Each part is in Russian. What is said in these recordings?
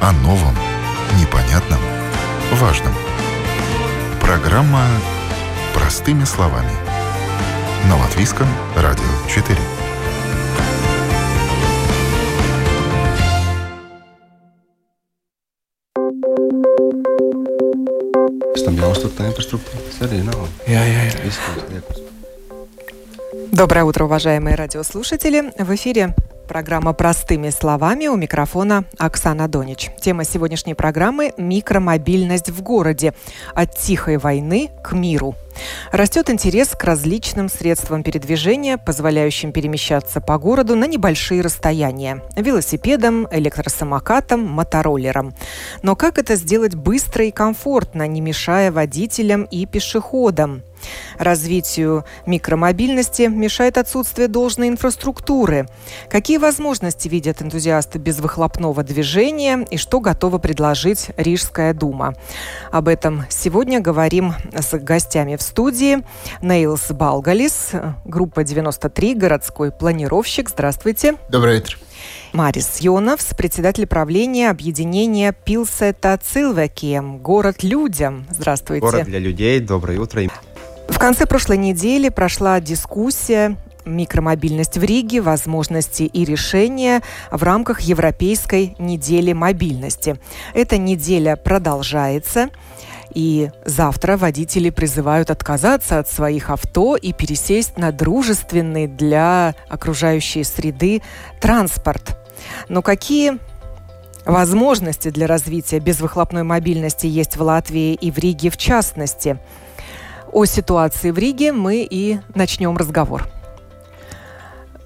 о новом, непонятном, важном. Программа «Простыми словами» на Латвийском радио 4. Доброе утро, уважаемые радиослушатели. В эфире программа «Простыми словами», у микрофона Оксана Донич. Тема сегодняшней программы – микромобильность в городе. От тихой войны к миру. Растет интерес к различным средствам передвижения, позволяющим перемещаться по городу на небольшие расстояния – велосипедом, электросамокатом, мотороллером. Но как это сделать быстро и комфортно, не мешая водителям и пешеходам? Развитию микромобильности мешает отсутствие должной инфраструктуры. Какие возможности видят энтузиасты безвыхлопного движения и что готова предложить Рижская дума? Об этом сегодня говорим с гостями в студии. Нейлс Балгалис, группа 93, городской планировщик. Здравствуйте. Доброе утро. Марис Йоновс, председатель правления объединения Пилсета Цилвеки, город людям. Здравствуйте. Город для людей. Доброе утро. В конце прошлой недели прошла дискуссия «Микромобильность в Риге. Возможности и решения» в рамках Европейской недели мобильности. Эта неделя продолжается, и завтра водители призывают отказаться от своих авто и пересесть на дружественный для окружающей среды транспорт. Но какие возможности для развития безвыхлопной мобильности есть в Латвии и в Риге в частности? О ситуации в Риге мы и начнем разговор.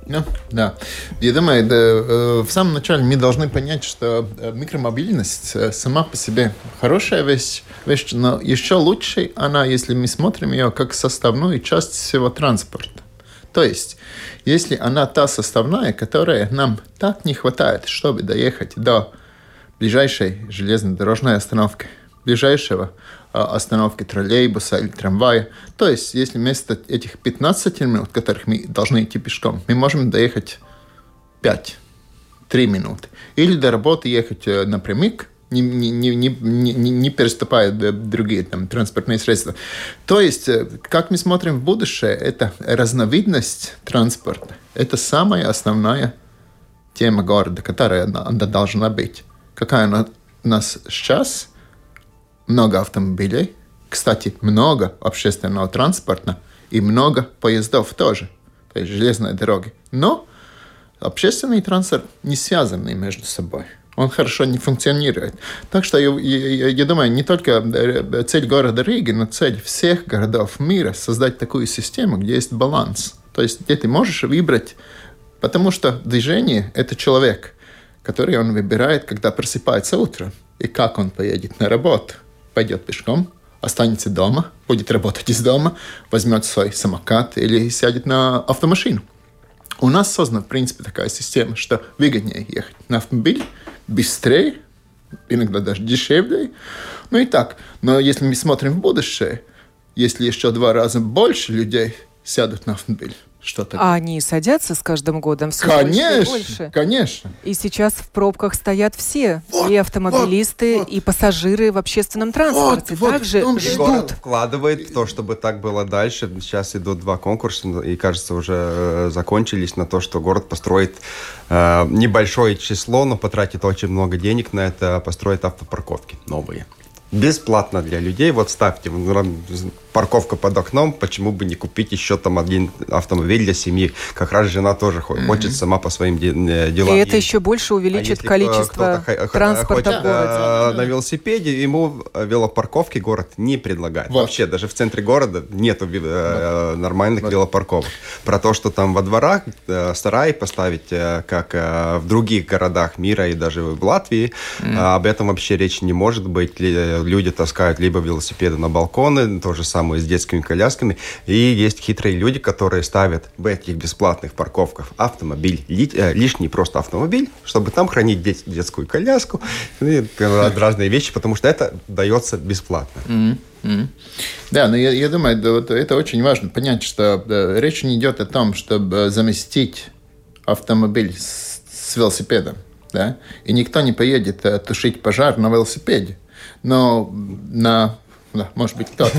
Ну, да. Я думаю, да, в самом начале мы должны понять, что микромобильность сама по себе хорошая вещь, но еще лучше она, если мы смотрим ее как составную часть всего транспорта. То есть, если она та составная, которая нам так не хватает, чтобы доехать до ближайшей железнодорожной остановки, ближайшего остановки троллейбуса или трамвая. То есть, если вместо этих 15 минут, которых мы должны идти пешком, мы можем доехать 3 минуты. Или до работы ехать напрямик, не переступая другие там, транспортные средства. То есть, как мы смотрим в будущее, это разновидность транспорта. Это самая основная тема города, которая она должна быть. Какая она у нас сейчас? Много автомобилей, кстати, много общественного транспорта и много поездов тоже, то есть железные дороги. Но общественный транспорт не связанный между собой. Он хорошо не функционирует. Так что, я думаю, не только цель города Риги, но цель всех городов мира создать такую систему, где есть баланс. То есть, где ты можешь выбрать, потому что движение – это человек, который он выбирает, когда просыпается утром. И как он поедет на работу? Пойдет пешком, останется дома, будет работать из дома, возьмет свой самокат или сядет на автомашину. У нас создана, в принципе, такая система, что выгоднее ехать на автомобиль, быстрее, иногда даже дешевле. Ну и так. Но если мы смотрим в будущее, если еще 2 раза больше людей сядут на автомобиль, что-то. А они садятся с каждым годом все больше и больше. Конечно. И сейчас в пробках стоят все. Вот, и автомобилисты, и пассажиры в общественном транспорте. Также ждут. Вкладывает в то, чтобы так было дальше. Сейчас идут 2 конкурса, и, кажется, уже закончились на то, что город построит небольшое число, но потратит очень много денег на это, построит автопарковки новые. Бесплатно для людей. Вот ставьте, парковка под окном, почему бы не купить еще там 1 автомобиль для семьи. Как раз жена тоже хочет сама по своим делам. И это еще больше увеличит количество транспорта в городе. На велосипеде ему велопарковки город не предлагает. Вот. Вообще, даже в центре города нету нормальных велопарковок. Про то, что там во дворах сараи поставить, как в других городах мира и даже в Латвии, об этом вообще речи не может быть. Люди таскают либо велосипеды на балконы, то же самое с детскими колясками. И есть хитрые люди, которые ставят в этих бесплатных парковках автомобиль, лишний просто автомобиль, чтобы там хранить детскую коляску и разные вещи, потому что это дается бесплатно. Да, но я думаю, это очень важно понять, что речь не идет о том, чтобы заместить автомобиль с велосипедом. да, и никто не поедет тушить пожар на велосипеде. Но на... Да, может быть, кто-то.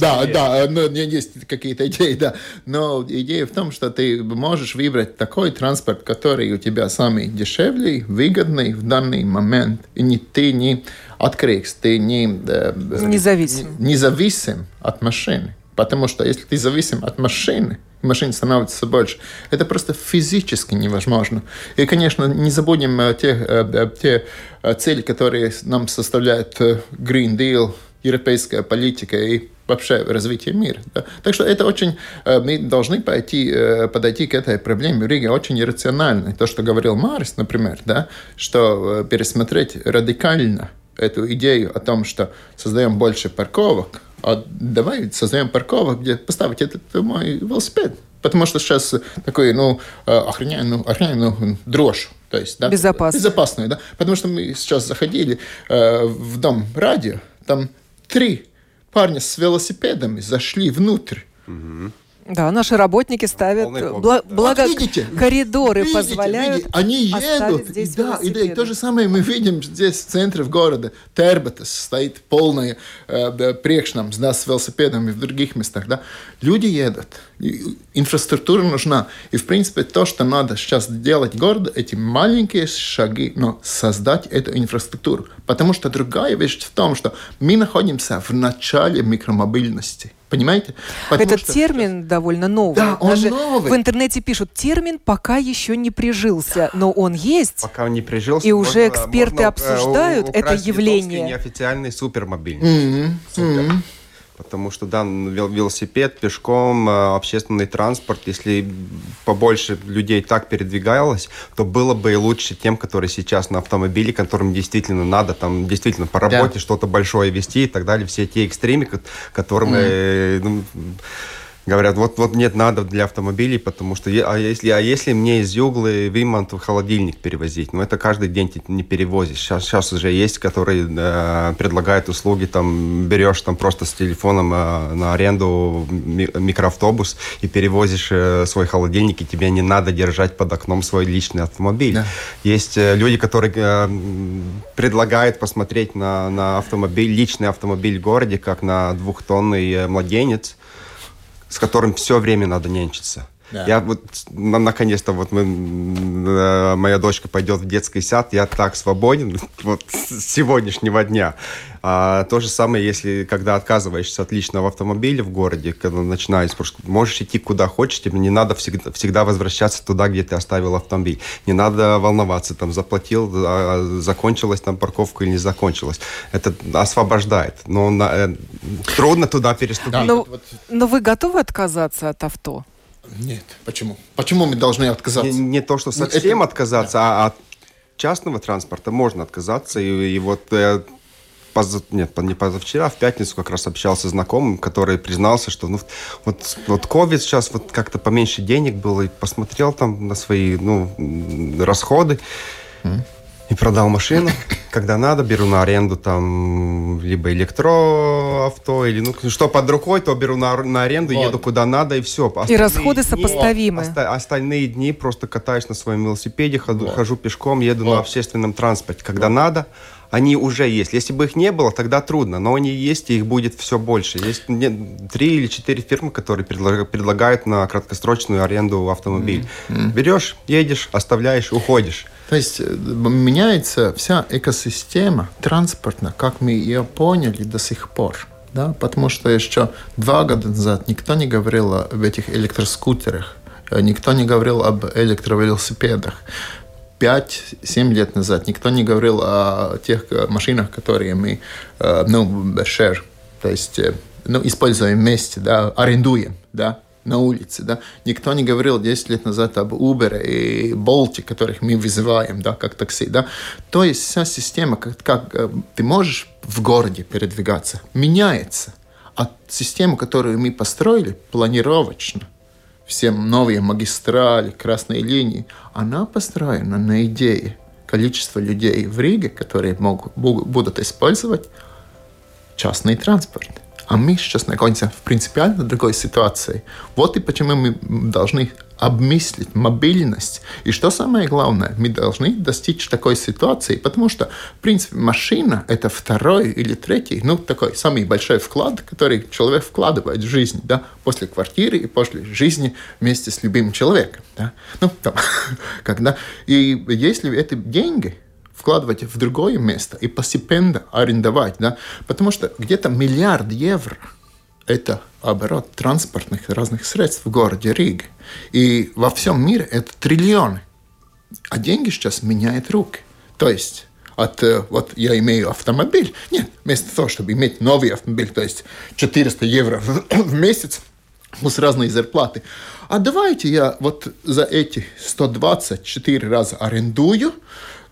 Да, да, но есть какие-то идеи, да. Но идея в том, что ты можешь выбрать такой транспорт, который у тебя самый дешевле, выгодный в данный момент. И ты не открылся, ты не зависим от машины. Потому что если ты зависим от машины, машин становится больше. Это просто физически невозможно. И, конечно, не забудем те цели, которые нам составляют Green Deal, европейская политика и вообще развитие мира. Да? Так что это очень... Мы должны подойти к этой проблеме в Риге очень рационально. То, что говорил Марис, например, да, что пересмотреть радикально эту идею о том, что создаем больше парковок, а давай создаем парковок, где поставить этот мой велосипед. Потому что сейчас такой, охраняю, дрожь. То есть, да, безопасную. Да? Потому что мы сейчас заходили в дом радио, там 3 парня с велосипедами зашли внутрь. Угу. Да, наши работники ставят... Благо, коридоры позволяют оставить здесь велосипеды. И то же самое мы видим здесь, в центре города. Тербатас стоит полная прекшном с велосипедами в других местах. Да. Люди едут. Инфраструктура нужна. И, в принципе, то, что надо сейчас делать городу, эти маленькие шаги, но создать эту инфраструктуру. Потому что другая вещь в том, что мы находимся в начале микромобильности. Понимаете? Этот термин довольно новый. Да, он даже новый. В интернете пишут, термин пока еще не прижился, но он есть. Пока он не прижился. И уже эксперты обсуждают это явление. Неофициальный супермобильность. Потому что, да, велосипед, пешком, общественный транспорт, если побольше людей так передвигалось, то было бы и лучше тем, которые сейчас на автомобиле, которым действительно надо, там, действительно по работе что-то большое вести и так далее. Все те экстримы, которым... Говорят, вот нет, надо для автомобилей, потому что... А если мне из Юглы в Иманту холодильник перевозить? Ну, это каждый день ты не перевозишь. Сейчас уже есть, которые предлагают услуги, там, берешь там просто с телефоном на аренду микроавтобус и перевозишь свой холодильник, и тебе не надо держать под окном свой личный автомобиль. Да. Есть люди, которые предлагают посмотреть на автомобиль, личный автомобиль в городе, как на 2-тонный младенец, с которым все время надо нянчиться. Да. Я вот, наконец-то, моя дочка пойдет в детский сад, я так свободен вот с сегодняшнего дня. А то же самое, если когда отказываешься от личного автомобиля в городе, когда начинаешь, можешь идти куда хочешь, тебе не надо всегда возвращаться туда, где ты оставил автомобиль. Не надо волноваться, там, заплатил, закончилась там парковка или не закончилась. Это освобождает, но трудно туда переступить. Но вы готовы отказаться от авто? Нет. Почему? Почему мы должны отказаться? Не то, что совсем отказаться, а от частного транспорта можно отказаться. И вот... не позавчера, в пятницу как раз общался с знакомым, который признался, что ковид сейчас как-то поменьше денег было, и посмотрел там на свои расходы, и продал машину, когда надо, беру на аренду там либо электроавто, или что под рукой, то беру на аренду, еду куда надо, и все. И расходы сопоставимы. Остальные дни просто катаюсь на своем велосипеде, хожу пешком, еду на общественном транспорте, когда надо. Они уже есть. Если бы их не было, тогда трудно. Но они есть, и их будет все больше. Есть 3 или 4 фирмы, которые предлагают на краткосрочную аренду автомобиль. Берешь, едешь, оставляешь, уходишь. То есть меняется вся экосистема транспортная, как мы ее поняли до сих пор. Да? Потому что еще 2 года назад никто не говорил об этих электроскутерах, никто не говорил об электровелосипедах. 5-7 лет назад никто не говорил о тех машинах, которые мы, share, то есть, используем вместе, да, арендуем, да, на улице, да. Никто не говорил 10 лет назад об Uber и Bolt, которых мы вызываем, да, как такси, да. То есть вся система, как ты можешь в городе передвигаться, меняется. А систему, которую мы построили планировочно, все новые магистрали, красные линии, она построена на идее. Количество людей в Риге, которые будут использовать частный транспорт. А мы сейчас находимся в принципиально другой ситуации. Вот и почему мы должны обмыслить мобильность. И что самое главное, мы должны достичь такой ситуации, потому что, в принципе, машина – это второй или третий, ну, такой самый большой вклад, который человек вкладывает в жизнь, да, после квартиры и после жизни вместе с любимым человеком, да. Ну, там, когда... И если это деньги, вкладывать в другое место и постепенно арендовать, да, потому что где-то 1 миллиард евро это оборот транспортных разных средств в городе Риге. И во всем мире это триллионы. А деньги сейчас меняют руки. То есть, вот я имею автомобиль. Нет, вместо того, чтобы иметь новый автомобиль, то есть 400 евро в месяц, плюс разные зарплаты. А давайте я вот за эти 124 раза арендую,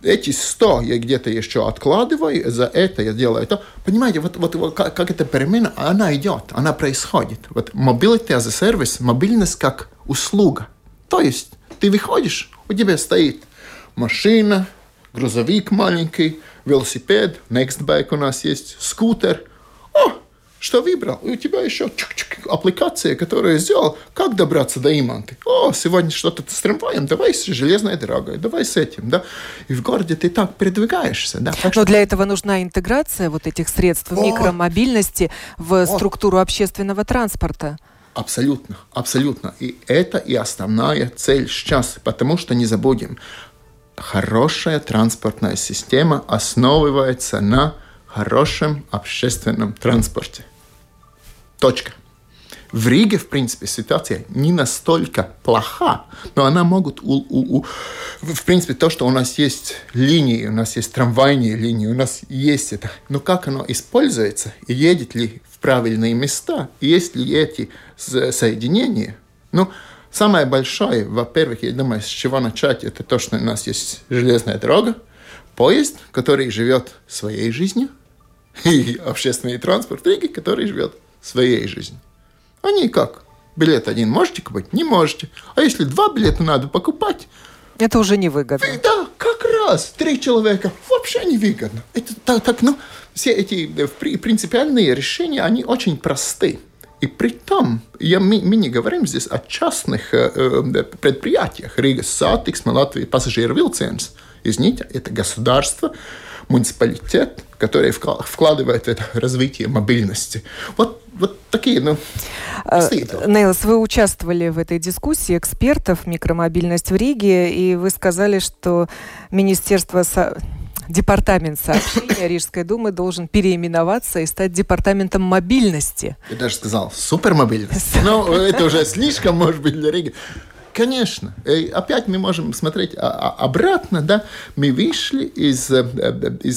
эти 100 я где-то еще откладываю, за это я делаю то. Понимаете, вот как эта перемена, она идет, она происходит. Вот mobility as a service, мобильность как услуга. То есть ты выходишь, у тебя стоит машина, грузовик маленький, велосипед, nextbike у нас есть, скутер. О, что выбрал? И у тебя еще аппликация, которую я сделал, как добраться до Иманты. О, сегодня что-то с трамваем, давай с железной дорогой, давай с этим, да. И в городе ты так передвигаешься, да. Но для этого нужна интеграция вот этих средств микромобильности в структуру общественного транспорта. Абсолютно, абсолютно. И это и основная цель сейчас, потому что не забудем, хорошая транспортная система основывается на хорошем общественном транспорте. Точка. В Риге, в принципе, ситуация не настолько плоха, но она могут... В принципе, то, что у нас есть линии, у нас есть трамвайные линии, у нас есть это. Но как оно используется? И едет ли в правильные места? И есть ли эти соединения? Ну, самое большое, во-первых, я думаю, с чего начать, это то, что у нас есть железная дорога, поезд, который живет своей жизнью, и общественный транспорт Риги, который живет своей жизнью. Они как? Билет один можете купить? Не можете. А если 2 билета надо покупать? Это уже невыгодно. Да, как раз. 3 человека вообще невыгодно. Это так, ну, все эти принципиальные решения, они очень просты. И при том, мы не говорим здесь о частных предприятиях. Рига Сатикс, Латвия, Пассажир Вилценс. Извините, это государство, муниципалитет, который вкладывает в это развитие мобильности. Вот такие, ну... Нейлс, вы участвовали в этой дискуссии экспертов «Микромобильность в Риге», и вы сказали, что Департамент сообщения Рижской думы должен переименоваться и стать департаментом мобильности. Я даже сказал супермобильность. Но это уже слишком, может быть, для Риги. Конечно. И опять мы можем смотреть обратно, да. Мы вышли из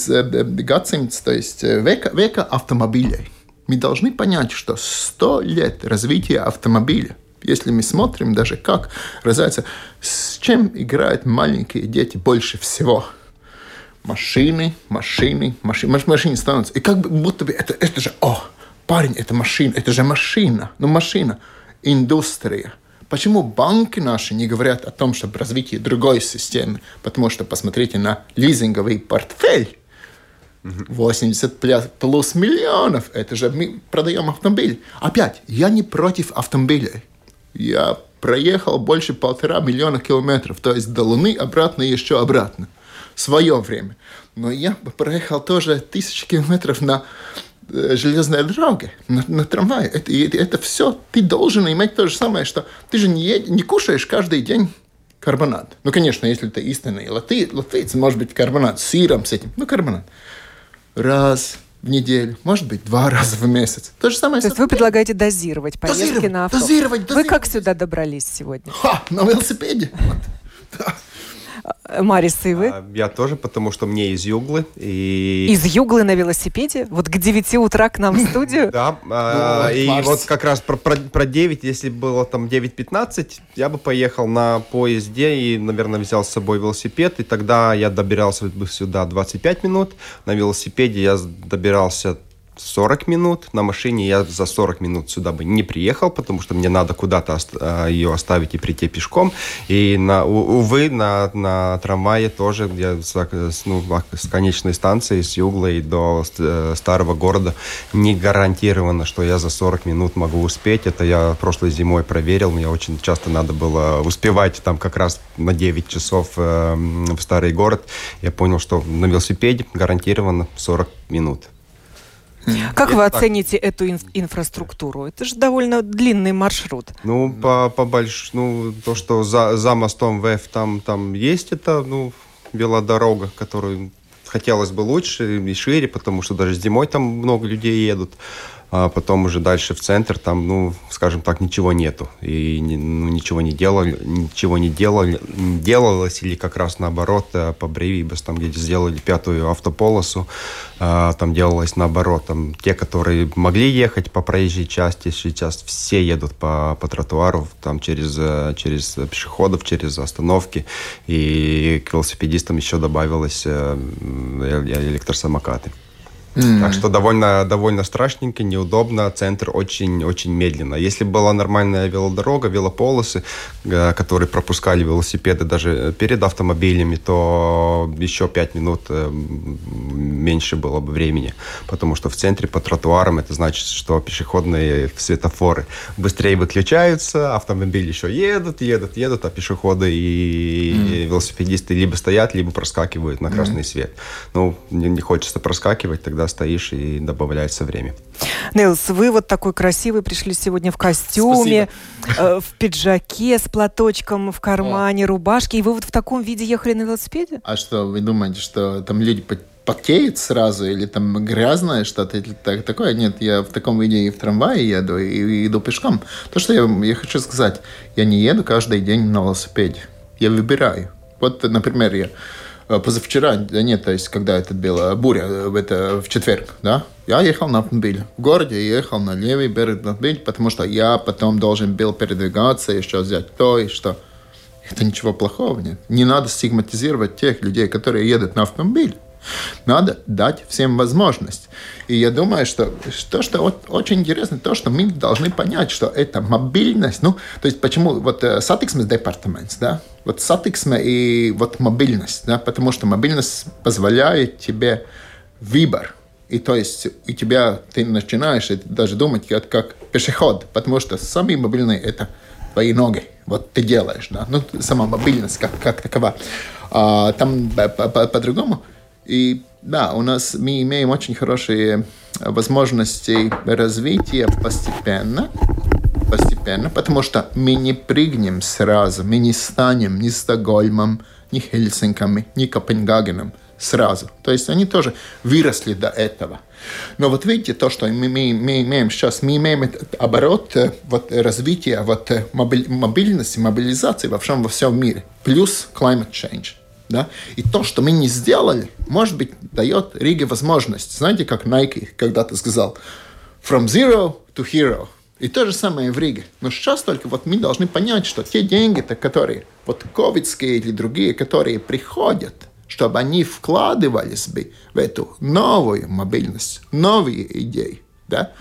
гацимца, то есть века автомобилей. Мы должны понять, что 100 лет развития автомобиля, если мы смотрим даже, как развивается, с чем играют маленькие дети больше всего. Машины становятся. И как будто бы это же, парень, это же машина. Ну, машина, индустрия. Почему банки наши не говорят о том, чтобы развитие другой системы? Потому что, посмотрите на лизинговый портфель. 80 плюс миллионов. Это же мы продаем автомобили. Опять, я не против автомобилей. Я проехал больше 1,5 миллиона километров. То есть до Луны обратно и еще обратно. В свое время. Но я проехал тоже 1000 километров на железной дороге, на трамвае. Это все. Ты должен иметь то же самое, что ты же не кушаешь каждый день карбонад. Ну, конечно, если ты истинный латвийец, может быть, карбонад с сыром, с этим. Ну, карбонад. Раз в неделю, может быть, 2 раза в месяц. То же самое. То есть вы предлагаете дозировать поездки на авто. Вы как сюда добрались сегодня? На велосипеде. Марис, и вы? Я тоже, потому что мне из Юглы. Из Юглы на велосипеде? Вот к 9 утра к нам в студию? Да. И вот как раз про 9, если было там 9:15, я бы поехал на поезде и, наверное, взял с собой велосипед. И тогда я добирался бы сюда 25 минут. На велосипеде я добирался 40 минут. На машине я за 40 минут сюда бы не приехал, потому что мне надо куда-то ее оставить и прийти пешком. И, увы, на трамвае тоже, я с конечной станции, с Юглы до старого города, не гарантировано, что я за 40 минут могу успеть. Это я прошлой зимой проверил. Мне очень часто надо было успевать там как раз на 9 часов в старый город. Я понял, что на велосипеде гарантированно 40 минут. Как вы оцените эту инфраструктуру? Это же довольно длинный маршрут. Ну, то, что за мостом ВЭФ там есть, это велодорога, которую хотелось бы лучше и шире, потому что даже зимой там много людей едут. А потом уже дальше в центр, там, скажем так, ничего нету. И ничего не делалось, или как раз наоборот, по Брибасу, там, где сделали пятую автополосу, там делалось наоборот. Там, те, которые могли ехать по проезжей части, сейчас все едут по тротуару, там, через пешеходов, через остановки. И к велосипедистам еще добавилось электросамокаты. Так что довольно страшненько, неудобно, центр очень-очень медленно. Если была нормальная велодорога, велополосы, которые пропускали велосипеды даже перед автомобилями, то еще 5 минут меньше было бы времени. Потому что в центре по тротуарам это значит, что пешеходные светофоры быстрее выключаются, автомобили еще едут, а пешеходы и велосипедисты либо стоят, либо проскакивают на красный свет. Не хочется проскакивать, тогда стоишь и добавляется время. Нейлс, вы вот такой красивый пришли сегодня в костюме, в пиджаке с платочком в кармане, рубашке, и вы вот в таком виде ехали на велосипеде? А что, вы думаете, что там люди потеют сразу, или там грязное что-то, или такое? Нет, я в таком виде и в трамвае еду, и иду пешком. То, что я хочу сказать, я не еду каждый день на велосипеде. Я выбираю. Вот, например, я позавчера, когда это была буря, это в четверг, да, я ехал на автомобиле. В городе я ехал на левый берег автомобиля, потому что я потом должен был передвигаться, еще взять то и что. Это ничего плохого нет. Не надо стигматизировать тех людей, которые едут на автомобиле. Надо дать всем возможность. И я думаю, что вот очень интересно, то, что мы должны понять, что это мобильность. То есть, почему вот сатиксме департамент, да? Вот сатиксме и вот мобильность, да? Потому что мобильность позволяет тебе выбор. И то есть, ты начинаешь даже думать как пешеход, потому что самые мобильные – это твои ноги. Вот ты делаешь, да? Сама мобильность как такова. А там по-другому. И да, у нас мы имеем очень хорошие возможности развития постепенно, потому что мы не прыгнем сразу, мы не станем ни Стокгольмом, ни Хельсинками, ни Копенгагеном сразу. То есть они тоже выросли до этого. Но вот видите, то, что мы имеем сейчас, мы имеем этот оборот развития мобильности, мобилизации во всем мире, плюс climate change. Да? И то, что мы не сделали, может быть, дает Риге возможность. Знаете, как Nike когда-то сказал, from zero to hero. И то же самое в Риге. Но сейчас только мы должны понять, что те деньги, которые ковидские или другие, которые приходят, чтобы они вкладывались бы в эту новую мобильность, новые идеи. Да?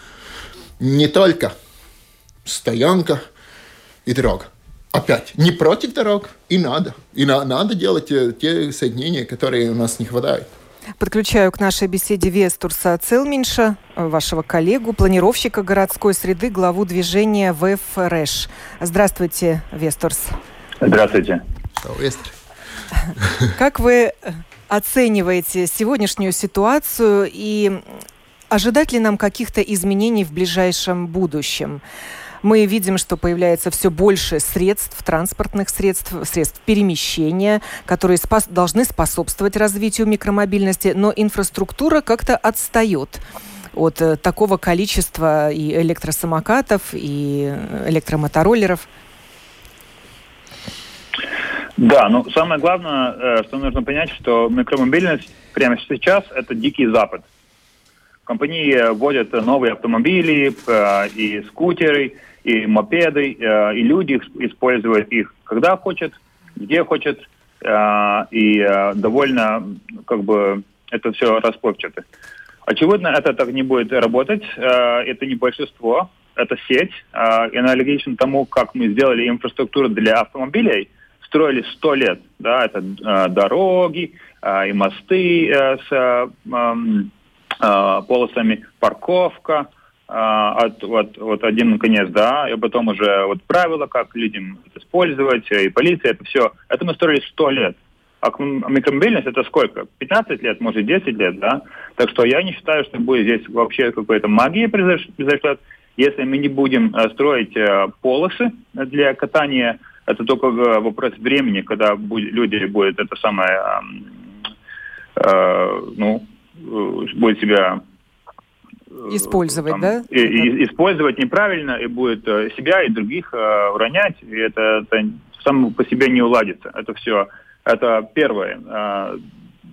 Не только стоянка и дорога. Опять, не против дорог, и надо делать те соединения, которые у нас не хватает. Подключаю к нашей беседе Вестурса Целминьша, вашего коллегу, планировщика городской среды, главу движения ВФРЭШ. Здравствуйте, Вестурс. Здравствуйте. Как вы оцениваете сегодняшнюю ситуацию и ожидать ли нам каких-то изменений в ближайшем будущем? Мы видим, что появляется все больше средств, транспортных средств перемещения, которые должны способствовать развитию микромобильности, но инфраструктура как-то отстает от такого количества и электросамокатов, и электромотороллеров. Да, самое главное, что нужно понять, что микромобильность прямо сейчас – это дикий запад. Компании вводят новые автомобили, и скутеры, и мопеды, и люди используют их, когда хотят, где хотят, и довольно, это все расплывчато. Очевидно, это так не будет работать. Это не большинство, это сеть. И аналогично тому, как мы сделали инфраструктуру для автомобилей, строили 100 лет. Да, это дороги и мосты с полосами, парковка. Вот один конец, да, и потом уже вот правила, как людям это использовать, и полиция, это все. Это мы строили 100 лет. А микромобильность это сколько? 15 лет, может, 10 лет, да? Так что я не считаю, что будет здесь вообще какая-то магия произойдет. Если мы не будем строить полосы для катания, это только вопрос времени, когда люди будут это самое, будет себя... Использовать, да? Использовать неправильно, и будет себя и других уронять, и это само по себе не уладится. Это все, это первое.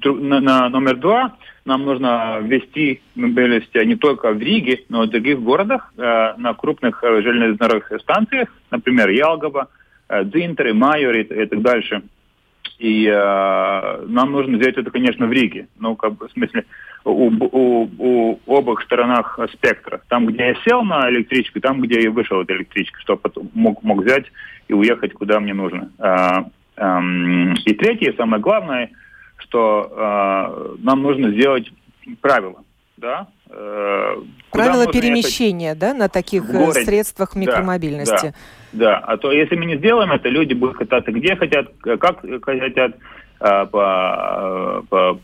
Номер два, нам нужно ввести мобильность не только в Риге, но и в других городах, на крупных железнодорожных станциях, например, Ялгова, Дзинтари, Майори и так дальше. И нам нужно сделать это, конечно, в Риге. Ну, как бы, в смысле, у обоих сторонах спектра. Там, где я сел на электричку, там, где я вышел от электрички, чтобы потом мог взять и уехать, куда мне нужно. И третье, самое главное, что нам нужно сделать правила. Да? Правила перемещения, да, на таких средствах микромобильности. Да, а то если мы не сделаем это, люди будут кататься где хотят, как хотят, по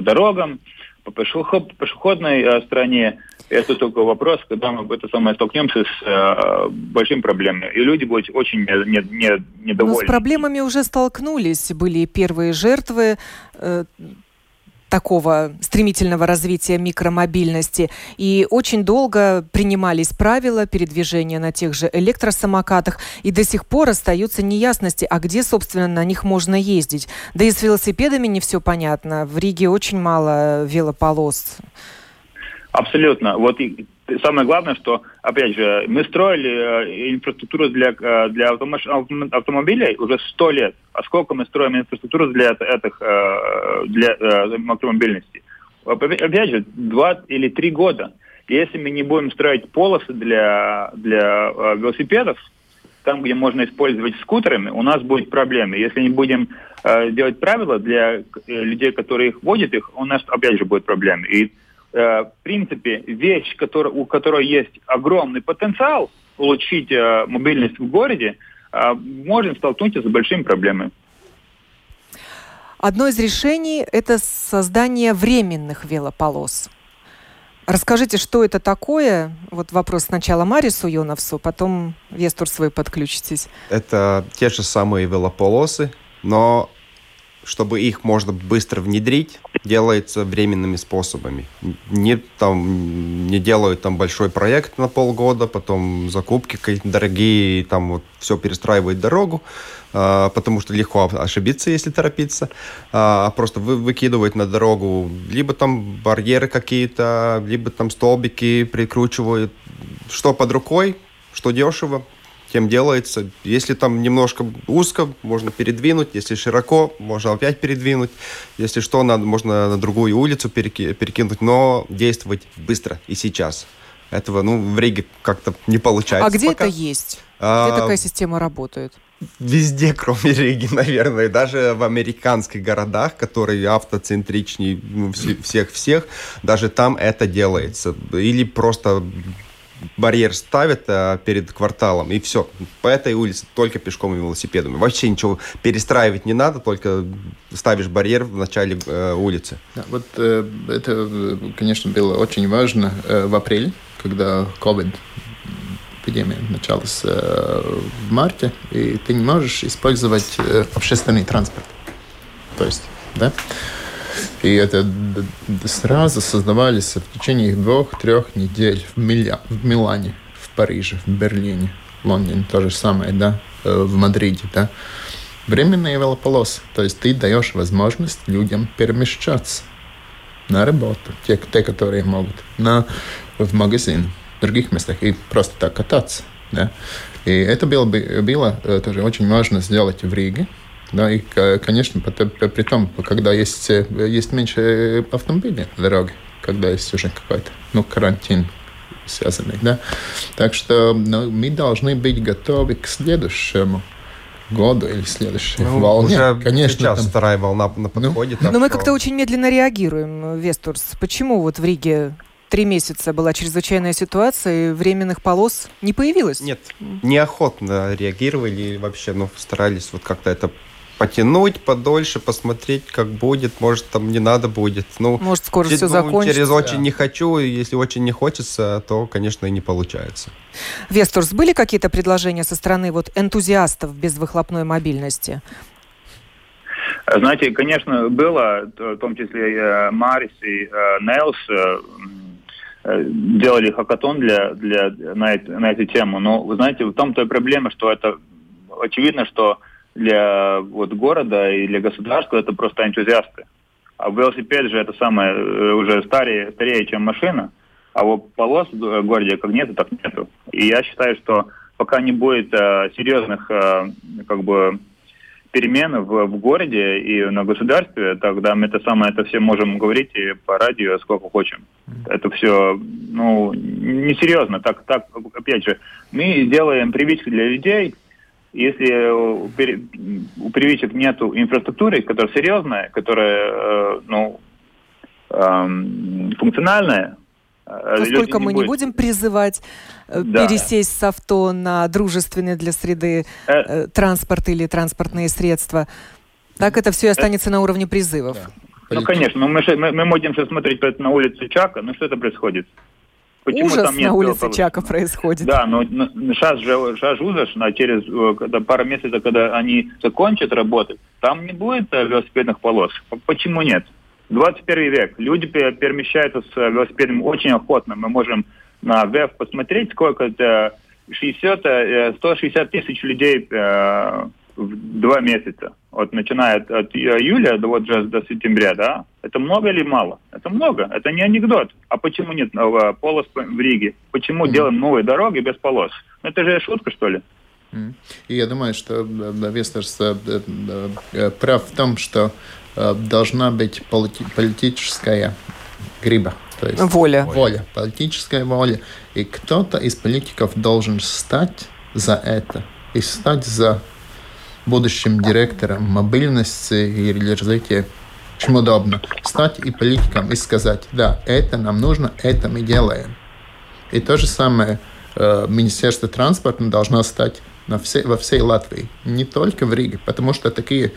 дорогам, по пешеходной стране. Это только вопрос, когда мы столкнемся с большим проблемой. И люди будут очень недовольны. Но с проблемами уже столкнулись. Были первые жертвы такого стремительного развития микромобильности. И очень долго принимались правила передвижения на тех же электросамокатах. И до сих пор остаются неясности, а где, собственно, на них можно ездить. Да и с велосипедами не все понятно. В Риге очень мало велополос. Абсолютно. Вот и самое главное, что, опять же, мы строили инфраструктуру для автомобилей уже 100 лет. А сколько мы строим инфраструктуру для микромобильности? Опять же, 2 или 3 года. Если мы не будем строить полосы для велосипедов, там, где можно использовать скутерами, у нас будут проблемы. Если не будем делать правила для людей, которые их водят, у нас, опять же, будут проблемы. И в принципе, вещь, у которой есть огромный потенциал улучшить мобильность в городе, можем столкнуться с большими проблемами. Одно из решений – это создание временных велополос. Расскажите, что это такое? Вот вопрос сначала Марису Йоновсу, потом Вестурс вы подключитесь. Это те же самые велополосы, но... чтобы их можно быстро внедрить, делается временными способами. Не делают там большой проект на полгода, потом закупки какие-то дорогие, там вот все перестраивает дорогу, потому что легко ошибиться, если торопиться, а просто выкидывают на дорогу либо там барьеры какие-то, либо там столбики прикручивают, что под рукой, что дешево, тем делается. Если там немножко узко, можно передвинуть. Если широко, можно опять передвинуть. Если что, можно на другую улицу перекинуть. Но действовать быстро и сейчас. Этого, в Риге как-то не получается. А где пока это есть? Где такая система работает? Везде, кроме Риги, наверное. Даже в американских городах, которые автоцентричнее всех, даже там это делается. Или просто... барьер ставят перед кварталом, и все. По этой улице только пешком и велосипедами. Вообще ничего перестраивать не надо, только ставишь барьер в начале улицы. Да, вот это, конечно, было очень важно в апреле, когда COVID эпидемия началась в марте, и ты не можешь использовать общественный транспорт. То есть, да? И это сразу создавались в течение 2-3 недель в Милане, в Париже, в Берлине, в Лондоне, то же самое, да, в Мадриде, да. Временные велополосы, то есть ты даешь возможность людям перемещаться на работу, те, которые могут, в магазин, в других местах, и просто так кататься, да. И это было тоже очень важно сделать в Риге. Да, и, конечно, при том, когда есть меньше автомобилей на дороге, когда есть уже какой-то, ну, карантин связанный, да. Так что мы должны быть готовы к следующему году или следующей волне. Уже конечно, сейчас там... вторая волна подходит. Но мы как-то очень медленно реагируем, Вестурс. Почему вот в Риге 3 месяца была чрезвычайная ситуация, и временных полос не появилось? Нет, неохотно реагировали вообще, ну, старались вот как-то это потянуть подольше, посмотреть, как будет, может, там не надо будет. Ну, может, скоро все закончится. Через очень не хочу, если очень не хочется, то, конечно, и не получается. Вестурс, были какие-то предложения со стороны вот энтузиастов без выхлопной мобильности? Знаете, конечно, было, в том числе и Марис, и Нейлс делали хакатон на эту тему. Но, вы знаете, в том-то и проблема, что это очевидно, что для вот города и для государства это просто энтузиасты. А велосипед же это самое уже старее, чем машина. А вот полос в городе как нету, так нету. И я считаю, что пока не будет серьезных как бы перемен в городе и на государстве, тогда мы это все можем говорить и по радио сколько хочем. Это все, ну, несерьезно. Так, опять же, мы делаем привычки для людей. Если у привычек нет инфраструктуры, которая серьезная, которая функциональная, поскольку мы не будем призывать пересесть с авто на дружественные для среды транспорт или транспортные средства, так это все останется на уровне призывов. Да. Ну, конечно, мы можем сейчас смотреть на улицу Чака, но что это происходит? Почему ужас там нет на улице Чака происходит. Да, но сейчас же ужас, а через пару месяцев, когда они закончат работать, там не будет велосипедных полос. Почему нет? 21 век. Люди перемещаются с велосипедом очень охотно. Мы можем на ВФ посмотреть, сколько это 160 тысяч людей в 2 месяца. Вот начиная от июля до сентября, да? Это много или мало? Это много. Это не анекдот. А почему нет полос в Риге? Почему делаем новые дороги без полос? Это же шутка, что ли? И я думаю, что Вестурс прав в том, что должна быть политическая гриба. То есть воля. Политическая воля. И кто-то из политиков должен стать за это. И стать за будущим директором мобильности и развития, чем удобно. Стать и политиком и сказать, да, это нам нужно, это мы делаем. И то же самое Министерство транспорта должно стать во всей Латвии, не только в Риге, потому что такие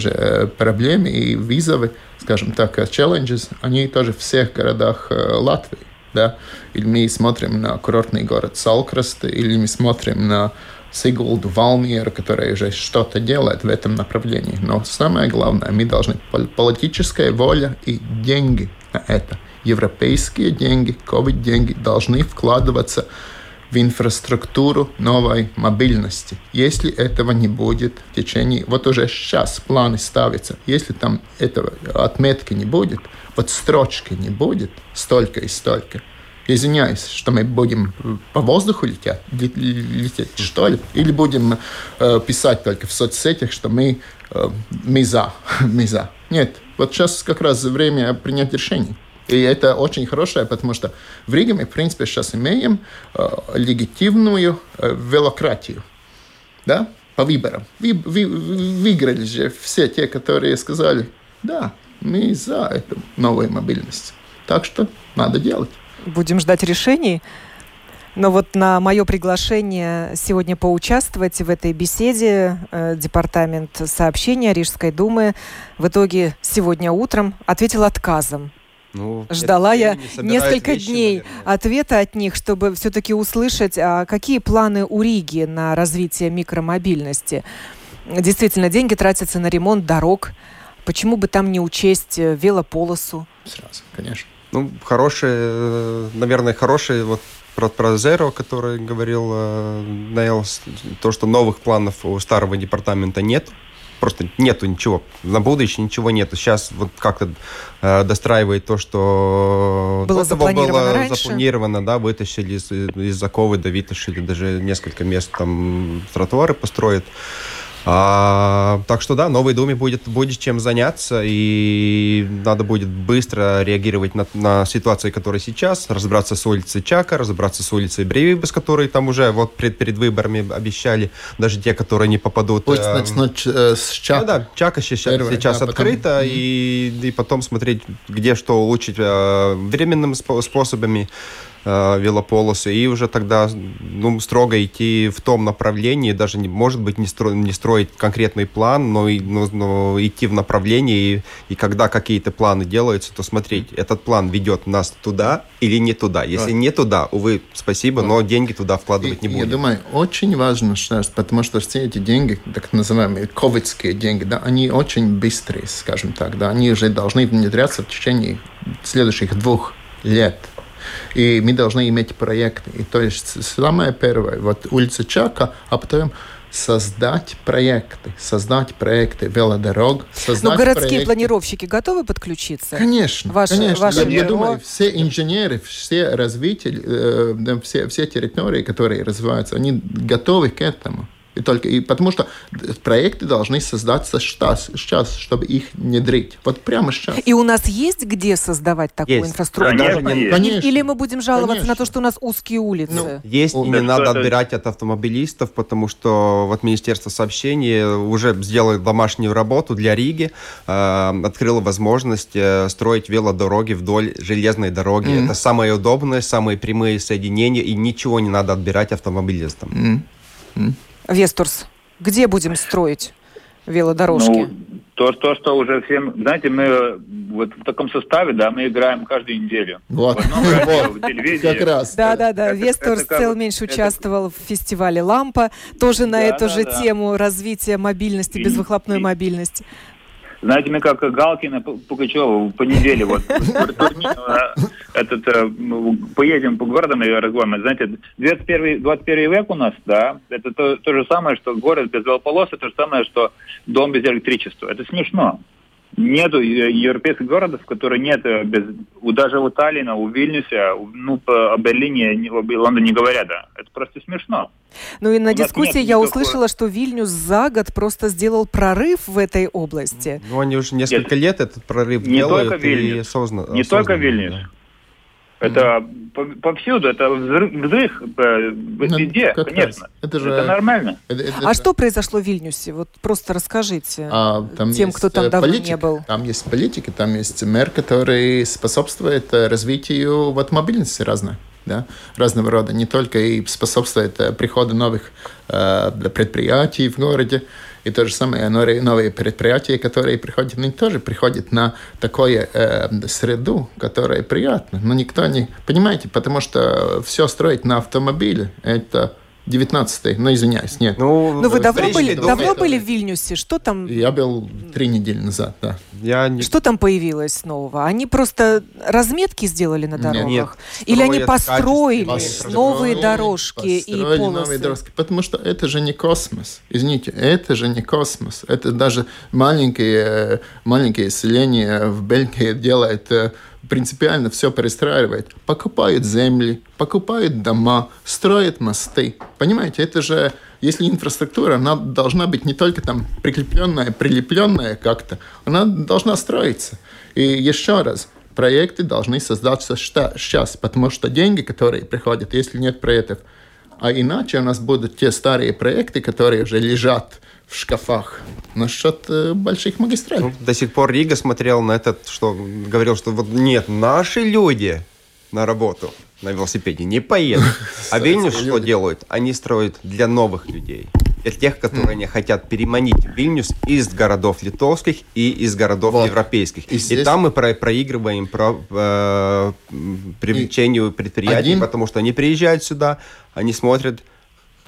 же проблемы и вызовы, скажем так, challenges, они тоже в всех городах Латвии. Да? Или мы смотрим на курортный город Салкрост, или мы смотрим на Сигулду, Валмиера, которая уже что-то делает в этом направлении. Но самое главное, мы должны политическая воля и деньги на это. Европейские деньги, ковид-деньги должны вкладываться в инфраструктуру новой мобильности. Если этого не будет в течение... Вот уже сейчас планы ставятся. Если там этого отметки не будет, вот строчки не будет, столько и столько. Извиняюсь, что мы будем по воздуху лететь что ли? Или будем писать только в соцсетях, что мы за. Нет, вот сейчас как раз время принять решение. И это очень хорошее, потому что в Риге мы, в принципе, сейчас имеем легитимную велократию, да, по выборам. Выиграли же все те, которые сказали, да, мы за эту новую мобильность. Так что надо делать. Будем ждать решений. Но вот на мое приглашение сегодня поучаствовать в этой беседе Департамент сообщения Рижской думы в итоге сегодня утром ответил отказом. Ну, ждала я несколько дней ответа от них, чтобы все-таки услышать, а какие планы у Риги на развитие микромобильности. Действительно, деньги тратятся на ремонт дорог. Почему бы там не учесть велополосу? Сразу, конечно. Ну, хорошие, вот про Zero, который говорил Нейлс, то, что новых планов у старого департамента нет. Просто нету ничего. На будущее ничего нету. Сейчас вот как-то достраивает то, что было запланировано, да, вытащили из-за ковида, вытащили даже несколько мест, там тротуары построят. Так что да, новой думе будет чем заняться, и надо будет быстро реагировать на ситуации, которые сейчас, разобраться с улицей Чака, разобраться с улицей Брибас, которые там уже вот перед выборами обещали, даже те, которые не попадут. Пусть начнут с Чака. Ну, да, Чака сейчас открыта, потом... и потом смотреть, где что улучшить временными способами. Велополосы, и уже тогда строго идти в том направлении, даже, может быть, не строить конкретный план, но идти в направлении, и когда какие-то планы делаются, то смотреть, этот план ведет нас туда или не туда. Если не туда, увы, спасибо, но деньги туда вкладывать не будем. Я думаю, очень важно сейчас, потому что все эти деньги, так называемые ковидские деньги, да, они очень быстрые, скажем так, да, они уже должны внедряться в течение следующих 2 лет. И мы должны иметь проекты. И то есть самое первое, вот улица Чака, а потом создать проекты велодорог, создать проекты. Но городские планировщики готовы подключиться? Конечно. Конечно. Я думаю, все инженеры, все развители, все территории, которые развиваются, они готовы к этому. И потому что проекты должны создаться сейчас, чтобы их внедрить. Вот прямо сейчас. И у нас есть где создавать такую инфраструктуру? Конечно. Или мы будем жаловаться на то, что у нас узкие улицы? И не надо отбирать от автомобилистов, потому что вот Министерство сообщений уже сделало домашнюю работу для Риги, открыло возможность строить велодороги вдоль железной дороги. Mm-hmm. Это самые удобные, самые прямые соединения, и ничего не надо отбирать автомобилистам. Mm-hmm. Вестурс, где будем строить велодорожки? То, что уже всем... Знаете, мы вот в таком составе, да, мы играем каждую неделю. Вот. В телевидении. Как раз. Да. Вестурс Целминьш участвовал в фестивале «Лампа», тоже на эту же тему развития мобильности, безвыхлопной мобильности. Знаете, мы как Галкина, Пугачева по неделе вот поедем по городам и разговариваем. Знаете, 21 век у нас, да, это то же самое, что город без велополосы, то же самое, что дом без электричества. Это смешно. Нету европейских городов, которые нет без... Даже у Таллина, у Вильнюса, о Берлине, о Лондоне не говоря, да. Это просто смешно. Ну и на дискуссии я услышала, что Вильнюс за год просто сделал прорыв в этой области. Ну они уже несколько лет этот прорыв делают. Не только Вильнюс. Это повсюду, это взрыв везде, конечно. Это нормально. Что произошло в Вильнюсе? Вот просто расскажите тем, кто там давно не был. Там есть политики, там есть мэр, который способствует развитию мобильности разной. Да, разного рода, не только и способствует приходу новых предприятий в городе, и то же самое новые предприятия, которые приходят, они тоже приходят на такую среду, которая приятна, но никто не... Понимаете, потому что все строить на автомобиле, это... 19-й, извиняюсь, нет. Вы давно были в Вильнюсе? Что там? Я был 3 недели назад, да. Что там появилось нового? Они просто разметки сделали на дорогах? Нет. Или они построили новые дорожки и полосы? Потому что это же не космос. Извините, это же не космос. Это даже маленькие селения в Бельгии делают... принципиально все перестраивает. Покупают земли, покупают дома, строят мосты. Понимаете, это же, если инфраструктура, она должна быть не только там прилепленная как-то, она должна строиться. И еще раз, проекты должны создаться сейчас, потому что деньги, которые приходят, если нет проектов, а иначе у нас будут те старые проекты, которые уже лежат в шкафах насчет больших магистралей. До сих пор Рига смотрел на этот, что говорил, что вот нет, наши люди на работу на велосипеде не поедут. А Вильнюс что делают? Они строят для новых людей. Для тех, которые не хотят переманить Вильнюс из городов литовских и из городов европейских. И там мы проигрываем привлечению предприятий, потому что они приезжают сюда, они смотрят,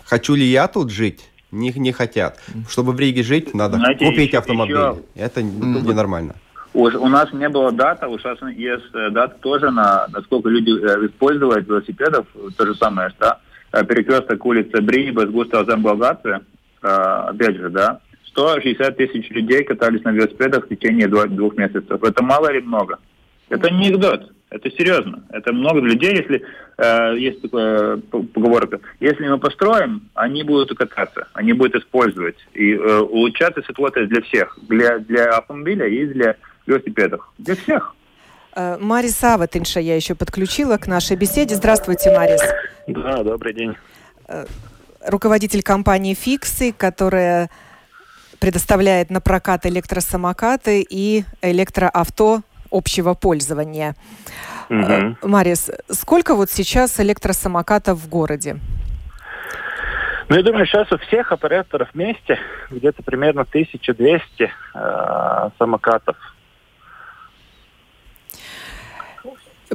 хочу ли я тут жить. Них не хотят. Чтобы в Риге жить, надо купить автомобиль. Это ненормально. У нас не было дата, сейчас есть дата тоже, насколько люди используют велосипедов, то же самое, что перекресток улицы Брибас, Густава Замбалгаце, опять же, да, 160 тысяч людей катались на велосипедах в течение 2 месяцев. Это мало или много? Это анекдот. Это серьезно. Это много людей, если есть такая поговорка. Если мы построим, они будут кататься, они будут использовать. И улучшаться ситуация для всех. Для автомобиля и для велосипедов. Для всех. Марис Аватынша я еще подключила к нашей беседе. Здравствуйте, Марис. Да, добрый день. Руководитель компании «Фикси», которая предоставляет на прокат электросамокаты и электроавто общего пользования. Угу. Марис, сколько вот сейчас электросамокатов в городе? Ну, я думаю, сейчас у всех операторов вместе где-то примерно 1200 самокатов.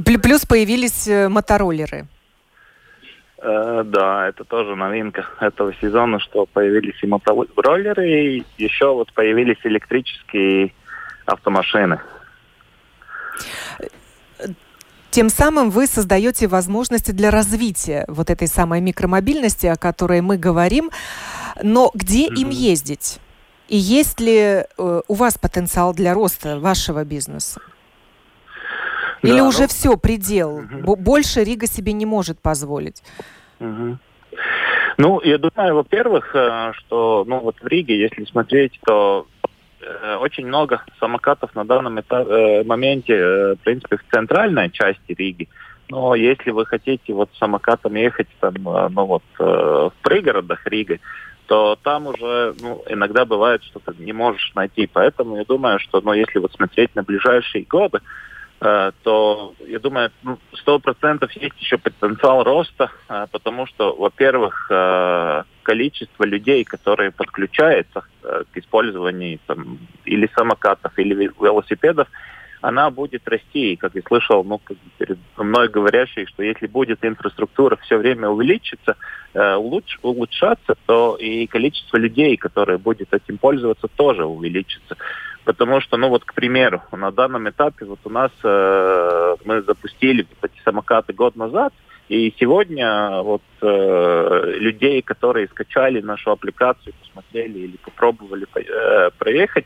Плюс появились мотороллеры. Да, это тоже новинка этого сезона, что появились и мотороллеры, и еще вот появились электрические автомашины. Тем самым вы создаете возможности для развития вот этой самой микромобильности, о которой мы говорим. Но где им ездить? И есть ли у вас потенциал для роста вашего бизнеса? Или да, уже все, предел? Больше Рига себе не может позволить. Ну, я думаю, во-первых, что вот в Риге, если смотреть, то очень много самокатов на данном моменте, в принципе, в центральной части Риги. Но если вы хотите вот самокатом ехать там, в пригородах Риги, то там уже иногда бывает, что ты не можешь найти. Поэтому я думаю, что если вот смотреть на ближайшие годы, то, я думаю, 100% есть еще потенциал роста, потому что, во-первых, количество людей, которые подключаются к использованию там, или самокатов, или велосипедов, она будет расти. И, как я слышал, перед мной говорящий, что если будет инфраструктура все время увеличиться, улучшаться, то и количество людей, которые будут этим пользоваться, тоже увеличится. Потому что, к примеру, на данном этапе у нас мы запустили эти самокаты год назад, и сегодня людей, которые скачали нашу аппликацию, посмотрели или попробовали проехать,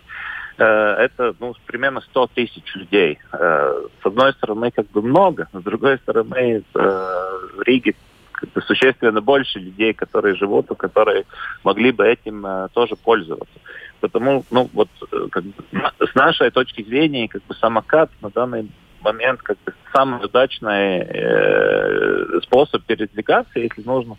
это примерно 100 тысяч людей. С одной стороны, много, с другой стороны, в Риге существенно больше людей, которые живут, которые могли бы этим тоже пользоваться. Потому, с нашей точки зрения, самокат на данный момент самый удачный способ передвигаться, если нужно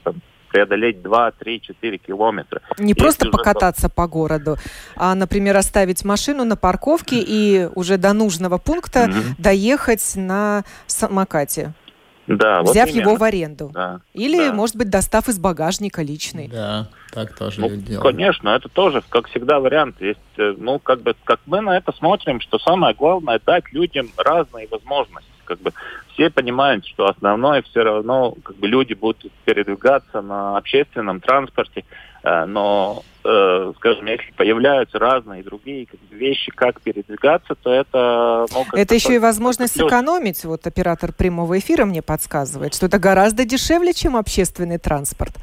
преодолеть 2-3-4 километра. Не если просто покататься по городу, а, например, оставить машину на парковке и уже до нужного пункта доехать на самокате. Да, взяв его в аренду. Да, или, может быть, достав из багажника личный. Да, так тоже делают. Конечно, это тоже, как всегда, вариант. Есть, как мы на это смотрим, что самое главное – дать людям разные возможности. Все понимают, что основное все равно люди будут передвигаться на общественном транспорте, но, скажем, если появляются разные другие вещи, как передвигаться, то это... это еще и возможность экономить. Вот оператор прямого эфира мне подсказывает, что это гораздо дешевле, чем общественный транспорт.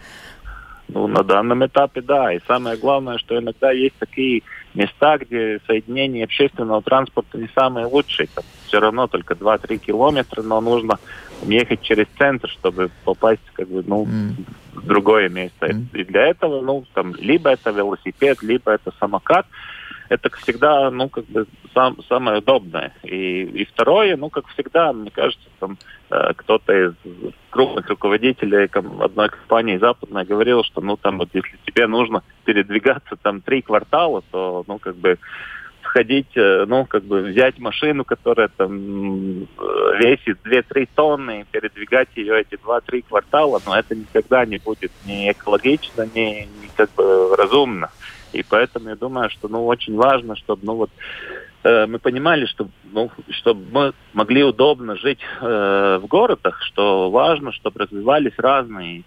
На данном этапе, да. И самое главное, что иногда есть такие места, где соединение общественного транспорта не самые лучшие. Там все равно только 2-3 километра, но нужно ехать через центр, чтобы попасть в другое место. И для этого, либо это велосипед, либо это самокат. Это всегда, самое удобное. И второе, как всегда, мне кажется, кто-то из крупных руководителей одной компании западной говорил, что, если тебе нужно передвигаться 3 квартала, то, сходить, взять машину, которая весит 2-3 тонны, и передвигать ее эти 2-3 квартала, но это никогда не будет ни экологично, ни разумно. И поэтому я думаю, что очень важно, чтобы мы понимали, что чтобы мы могли удобно жить в городах, что важно, чтобы развивались разные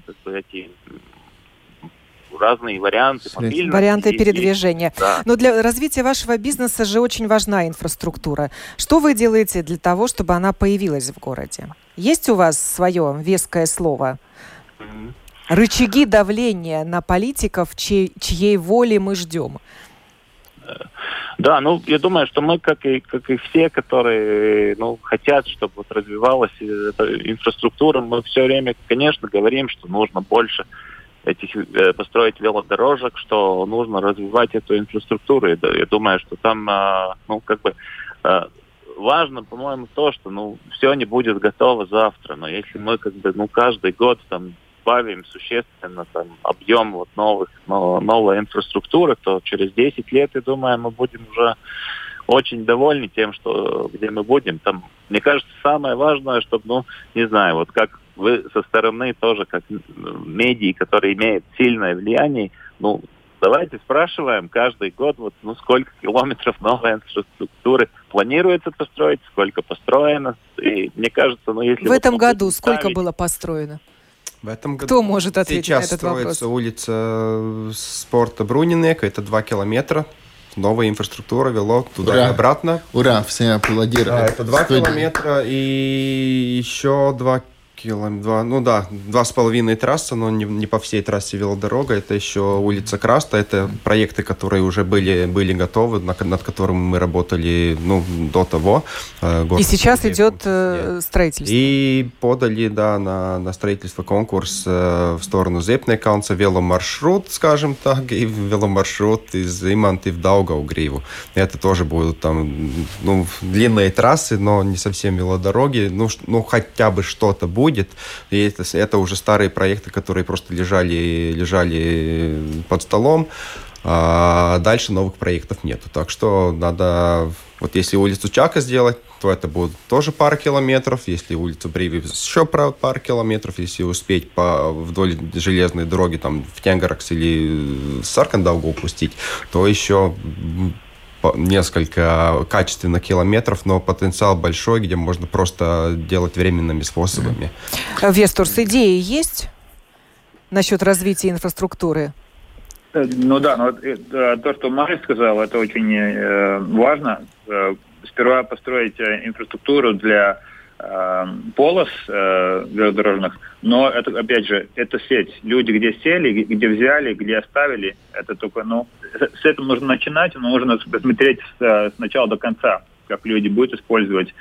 варианты мобильности. Варианты передвижения. Да. Но для развития вашего бизнеса же очень важна инфраструктура. Что вы делаете для того, чтобы она появилась в городе? Есть у вас свое веское слово? Рычаги давления на политиков, чьей воли мы ждем? Да, ну, я думаю, что мы, как и все, которые, ну, хотят, чтобы вот развивалась инфраструктура, мы все время, конечно, говорим, что нужно больше построить велодорожек, что нужно развивать эту инфраструктуру. И, да, я думаю, что там, ну, как бы, важно, по-моему, то, что, ну, все не будет готово завтра. Но если мы, как бы, ну, каждый год, там, добавим существенно там объем вот новой инфраструктуры, то через 10 лет, я думаю, мы будем уже очень довольны тем, что где мы будем. Там, мне кажется, самое важное, чтобы, ну, не знаю, вот как вы со стороны тоже, как медиа, которые имеют сильное влияние, ну, давайте спрашиваем каждый год, вот, ну, сколько километров новой инфраструктуры планируется построить, сколько построено. И мне кажется, ну, если... В этом году сколько было построено? В этом году. Кто может ответить на этот вопрос? Сейчас строится улица спорта Брунинека, это 2 километра. Новая инфраструктура, вело туда и обратно. Ура, все аплодируют. Да, это 2 километра и еще 2 километра, ну да, 2,5 трасса, но не по всей трассе велодорога, это еще улица Краста, это проекты, которые уже были готовы, над которыми мы работали, ну, до того. И сейчас идет строительство. И подали, да, на строительство конкурс в сторону Зепнеканца, веломаршрут, скажем так, и веломаршрут из Иманты в Даугавгриву. Это тоже будут там, ну, длинные трассы, но не совсем велодороги, ну хотя бы что-то будет. И это уже старые проекты, которые просто лежали под столом, а дальше новых проектов нету. Так что надо, вот если улицу Чака сделать, то это будет тоже пара километров, если улицу Брибас еще пару километров, если успеть вдоль железной дороги там в Тенгеракс или Саркандаугу упустить, то еще несколько качественных километров, но потенциал большой, где можно просто делать временными способами. Вестурс, идеи есть насчет развития инфраструктуры? Ну да, но то, что Марис сказал, это очень важно. Сперва построить инфраструктуру для полос велодорожных, но это, опять же, это сеть. Люди, где сели, где взяли, где оставили, это только, ну, с этим нужно начинать, но нужно смотреть с начала до конца, как люди будут использовать,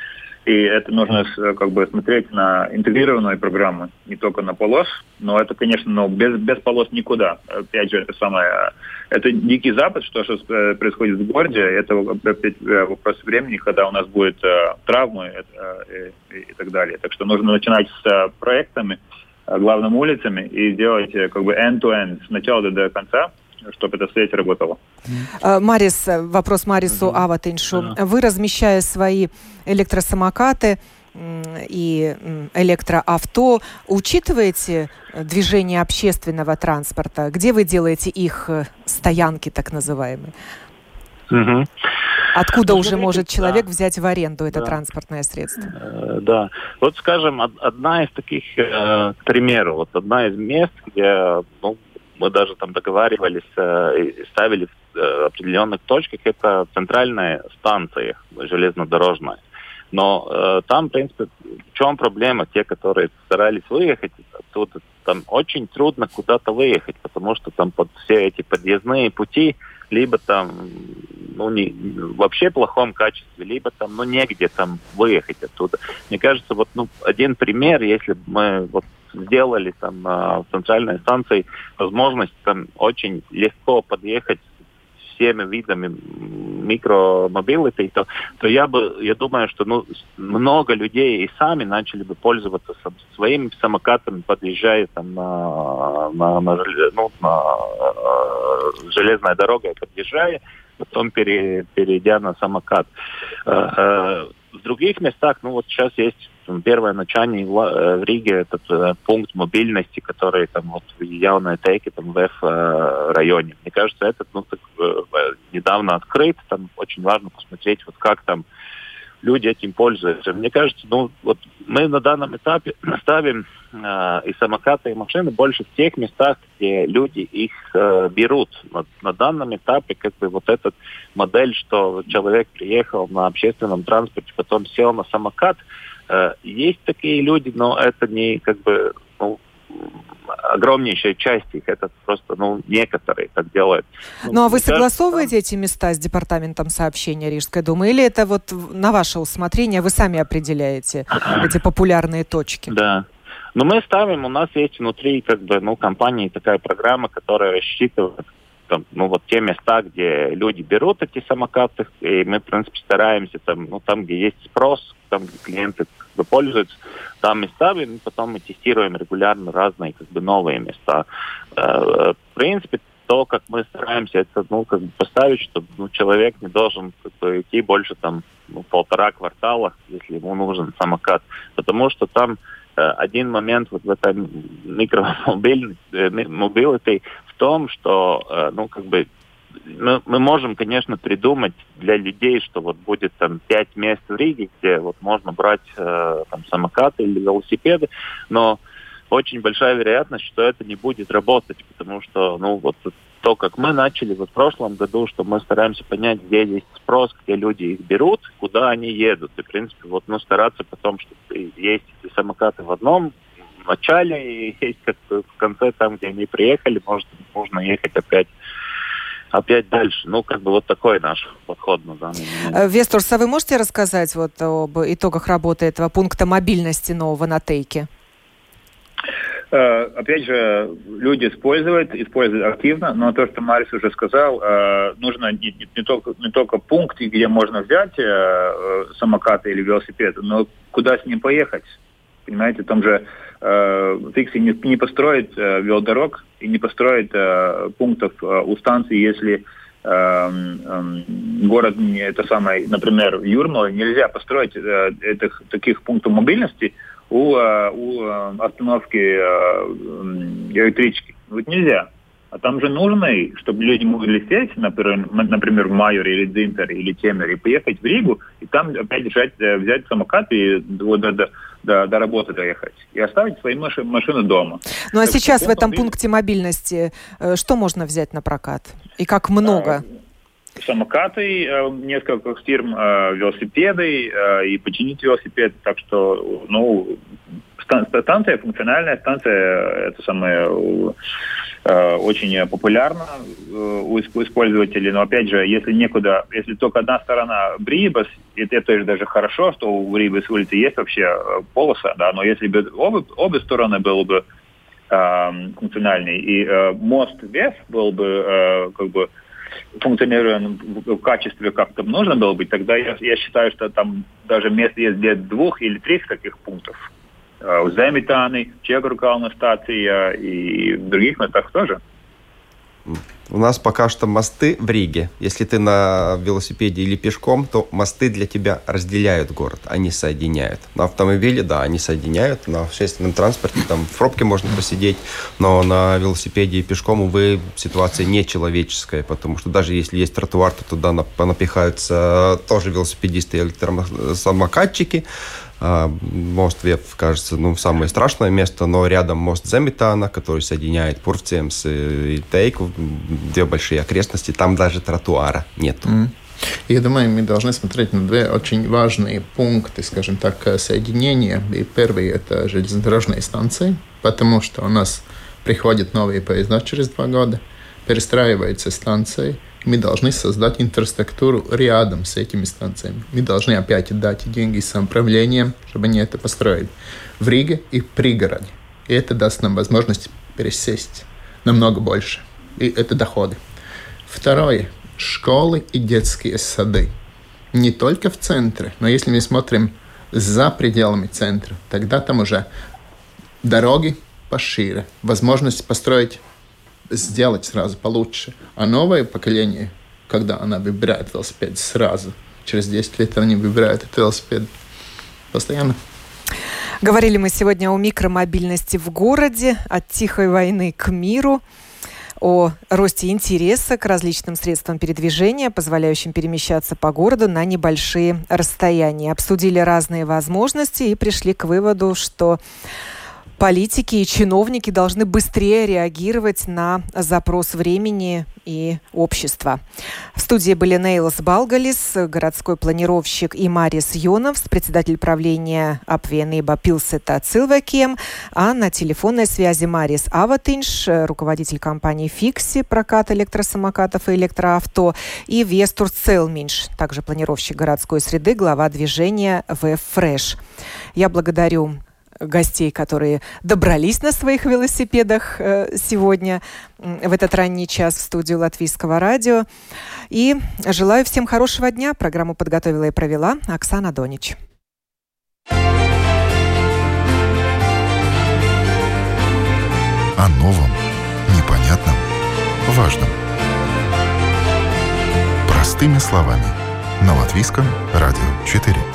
и это нужно, как бы, смотреть на интегрированные программы, не только на полос, но это, конечно, но без полос никуда. Опять же, это самое, это дикий запад, что происходит в городе, это опять вопрос времени, когда у нас будут травмы и так далее. Так что нужно начинать с проектами, главными улицами, и делать, как бы, end-to-end, с начала до конца, чтобы эта сеть работала. Марис, вопрос Марису Аватиншу. Вы, размещая свои электросамокаты и электроавто, учитываете движение общественного транспорта? Где вы делаете их стоянки, так называемые? Угу. Откуда уже может человек взять в аренду это транспортное средство? Да. Вот, скажем, одна из таких, к примеру, вот одна из мест, где, ну, мы даже там договаривались и ставили в определенных точках, это центральные станции железнодорожные. Но там, в принципе, в чем проблема? Те, которые старались выехать оттуда, там очень трудно куда-то выехать, потому что там под все эти подъездные пути либо там, ну, не, вообще в плохом качестве, либо там, ну, негде там выехать оттуда. Мне кажется, вот, ну, один пример, если мы вот сделали там в центральной станции возможность там очень легко подъехать всеми видами микромобилити, то я думаю, что, ну, много людей и сами начали бы пользоваться своими самокатами, подъезжая там на железной дороге, подъезжая, потом перейдя на самокат. В других местах, ну, вот сейчас есть первое начание в Риге, этот пункт мобильности, который там вот в явной Тейке, там в районе. Мне кажется, этот, ну, так, недавно открыт, там очень важно посмотреть, вот как там люди этим пользуются. Мне кажется, ну, вот мы на данном этапе ставим и самокаты, и машины больше в тех местах, где люди их берут. На данном этапе, как бы, вот эта модель, что человек приехал на общественном транспорте, потом сел на самокат, есть такие люди, но это не, как бы, ну, огромнейшая часть их, это просто, некоторые так делают. Ну, а вы согласовываете эти места с департаментом сообщения Рижской думы? Или это вот на ваше усмотрение вы сами определяете эти популярные точки? Да. Но мы ставим, у нас есть внутри, компании такая программа, которая рассчитывает, те места, где люди берут эти самокаты, и мы, в принципе, стараемся, там, где есть спрос, там, где клиенты пользуются, там мы ставим, и потом мы тестируем регулярно разные, новые места. В принципе, то, как мы стараемся, это, поставить, чтобы, человек не должен, идти больше, полтора квартала, если ему нужен самокат, потому что там один момент в этом микромобилити в том, что мы можем, конечно, придумать для людей, что будет 5 мест в Риге, где можно брать самокаты или велосипеды, но очень большая вероятность, что это не будет работать, потому что то, как мы начали в прошлом году, что мы стараемся понять, где есть спрос, где люди их берут, куда они едут. И, в принципе, стараться потом, чтобы есть эти самокаты в одном начале, и есть в конце, там, где они приехали, может, нужно ехать опять дальше. Такой наш подход на данный момент. Вестурс, а вы можете рассказать об итогах работы этого пункта мобильности нового на Тейке? Опять же, люди используют активно, но то, что Марис уже сказал, нужно не только пункт, где можно взять самокаты или велосипеды, но куда с ним поехать. Понимаете, там же Фикси не построит велодорог и не построит пунктов у станции, если город, например, Юрмала, нельзя построить таких пунктов мобильности у остановки электрички. Нельзя. А там же нужно, чтобы люди могли сесть, например, в Майоре или Дзинтари или Темере, поехать в Ригу и там опять взять самокат и до работы доехать. И оставить свои машины дома. Ну а сейчас в этом пункте мобильности что можно взять на прокат? И как много? Самокаты, несколько фирм, велосипеды и починить велосипед. Так что, станция функциональная, станция очень популярна у пользователей. Но опять же, если только одна сторона Брибас, это даже хорошо, что у Брибас улицы есть вообще полоса, да. Но если бы обе стороны было бы функциональной и мост вверх был бы функционируем в качестве, как там нужно было быть, тогда я считаю, что там даже мест есть для 2 или 3 таких пунктов. В Земитане, Чегуркална стации и в других местах тоже. У нас пока что мосты в Риге. Если ты на велосипеде или пешком, то мосты для тебя разделяют город, они соединяют. На автомобиле, да, они соединяют, на общественном транспорте, там в пробке можно посидеть, но на велосипеде и пешком, увы, ситуация нечеловеческая, потому что даже если есть тротуар, то туда понапихаются тоже велосипедисты и электросамокатчики. Мост Веф, кажется, самое страшное место, но рядом мост Земитана, который соединяет Пурвцемс и Тейку, 2 большие окрестности, там даже тротуара нету. Я думаю, мы должны смотреть на 2 очень важные пункты, скажем так, соединения. И первый – это железнодорожные станции, потому что у нас приходят новые поезда через 2 года, перестраиваются станции. Мы должны создать инфраструктуру рядом с этими станциями. Мы должны опять дать деньги самоуправлениям, чтобы они это построили. В Риге и пригороде. И это даст нам возможность пересесть намного больше. И это доходы. Второе. Школы и детские сады. Не только в центре, но если мы смотрим за пределами центра, тогда там уже дороги пошире, возможность сделать сразу получше. А новое поколение, когда она выбирает велосипед сразу, через 10 лет они выбирают этот велосипед постоянно. Говорили мы сегодня о микромобильности в городе, от тихой войны к миру, о росте интереса к различным средствам передвижения, позволяющим перемещаться по городу на небольшие расстояния. Обсудили разные возможности и пришли к выводу, что политики и чиновники должны быстрее реагировать на запрос времени и общества. В студии были Нейлс Балгалис, городской планировщик, и Марис Йоновс, председатель правления Апвенеба Пилсета Цилвеки, а на телефонной связи Марис Аватинш, руководитель компании Фикси, прокат электросамокатов и электроавто, и Вестурс Целминьш, также планировщик городской среды, глава движения ВФРЭШ. Я благодарю гостей, которые добрались на своих велосипедах сегодня в этот ранний час в студию Латвийского радио. И желаю всем хорошего дня. Программу подготовила и провела Оксана Донич. О новом, непонятном, важном. Простыми словами. На Латвийском радио 4.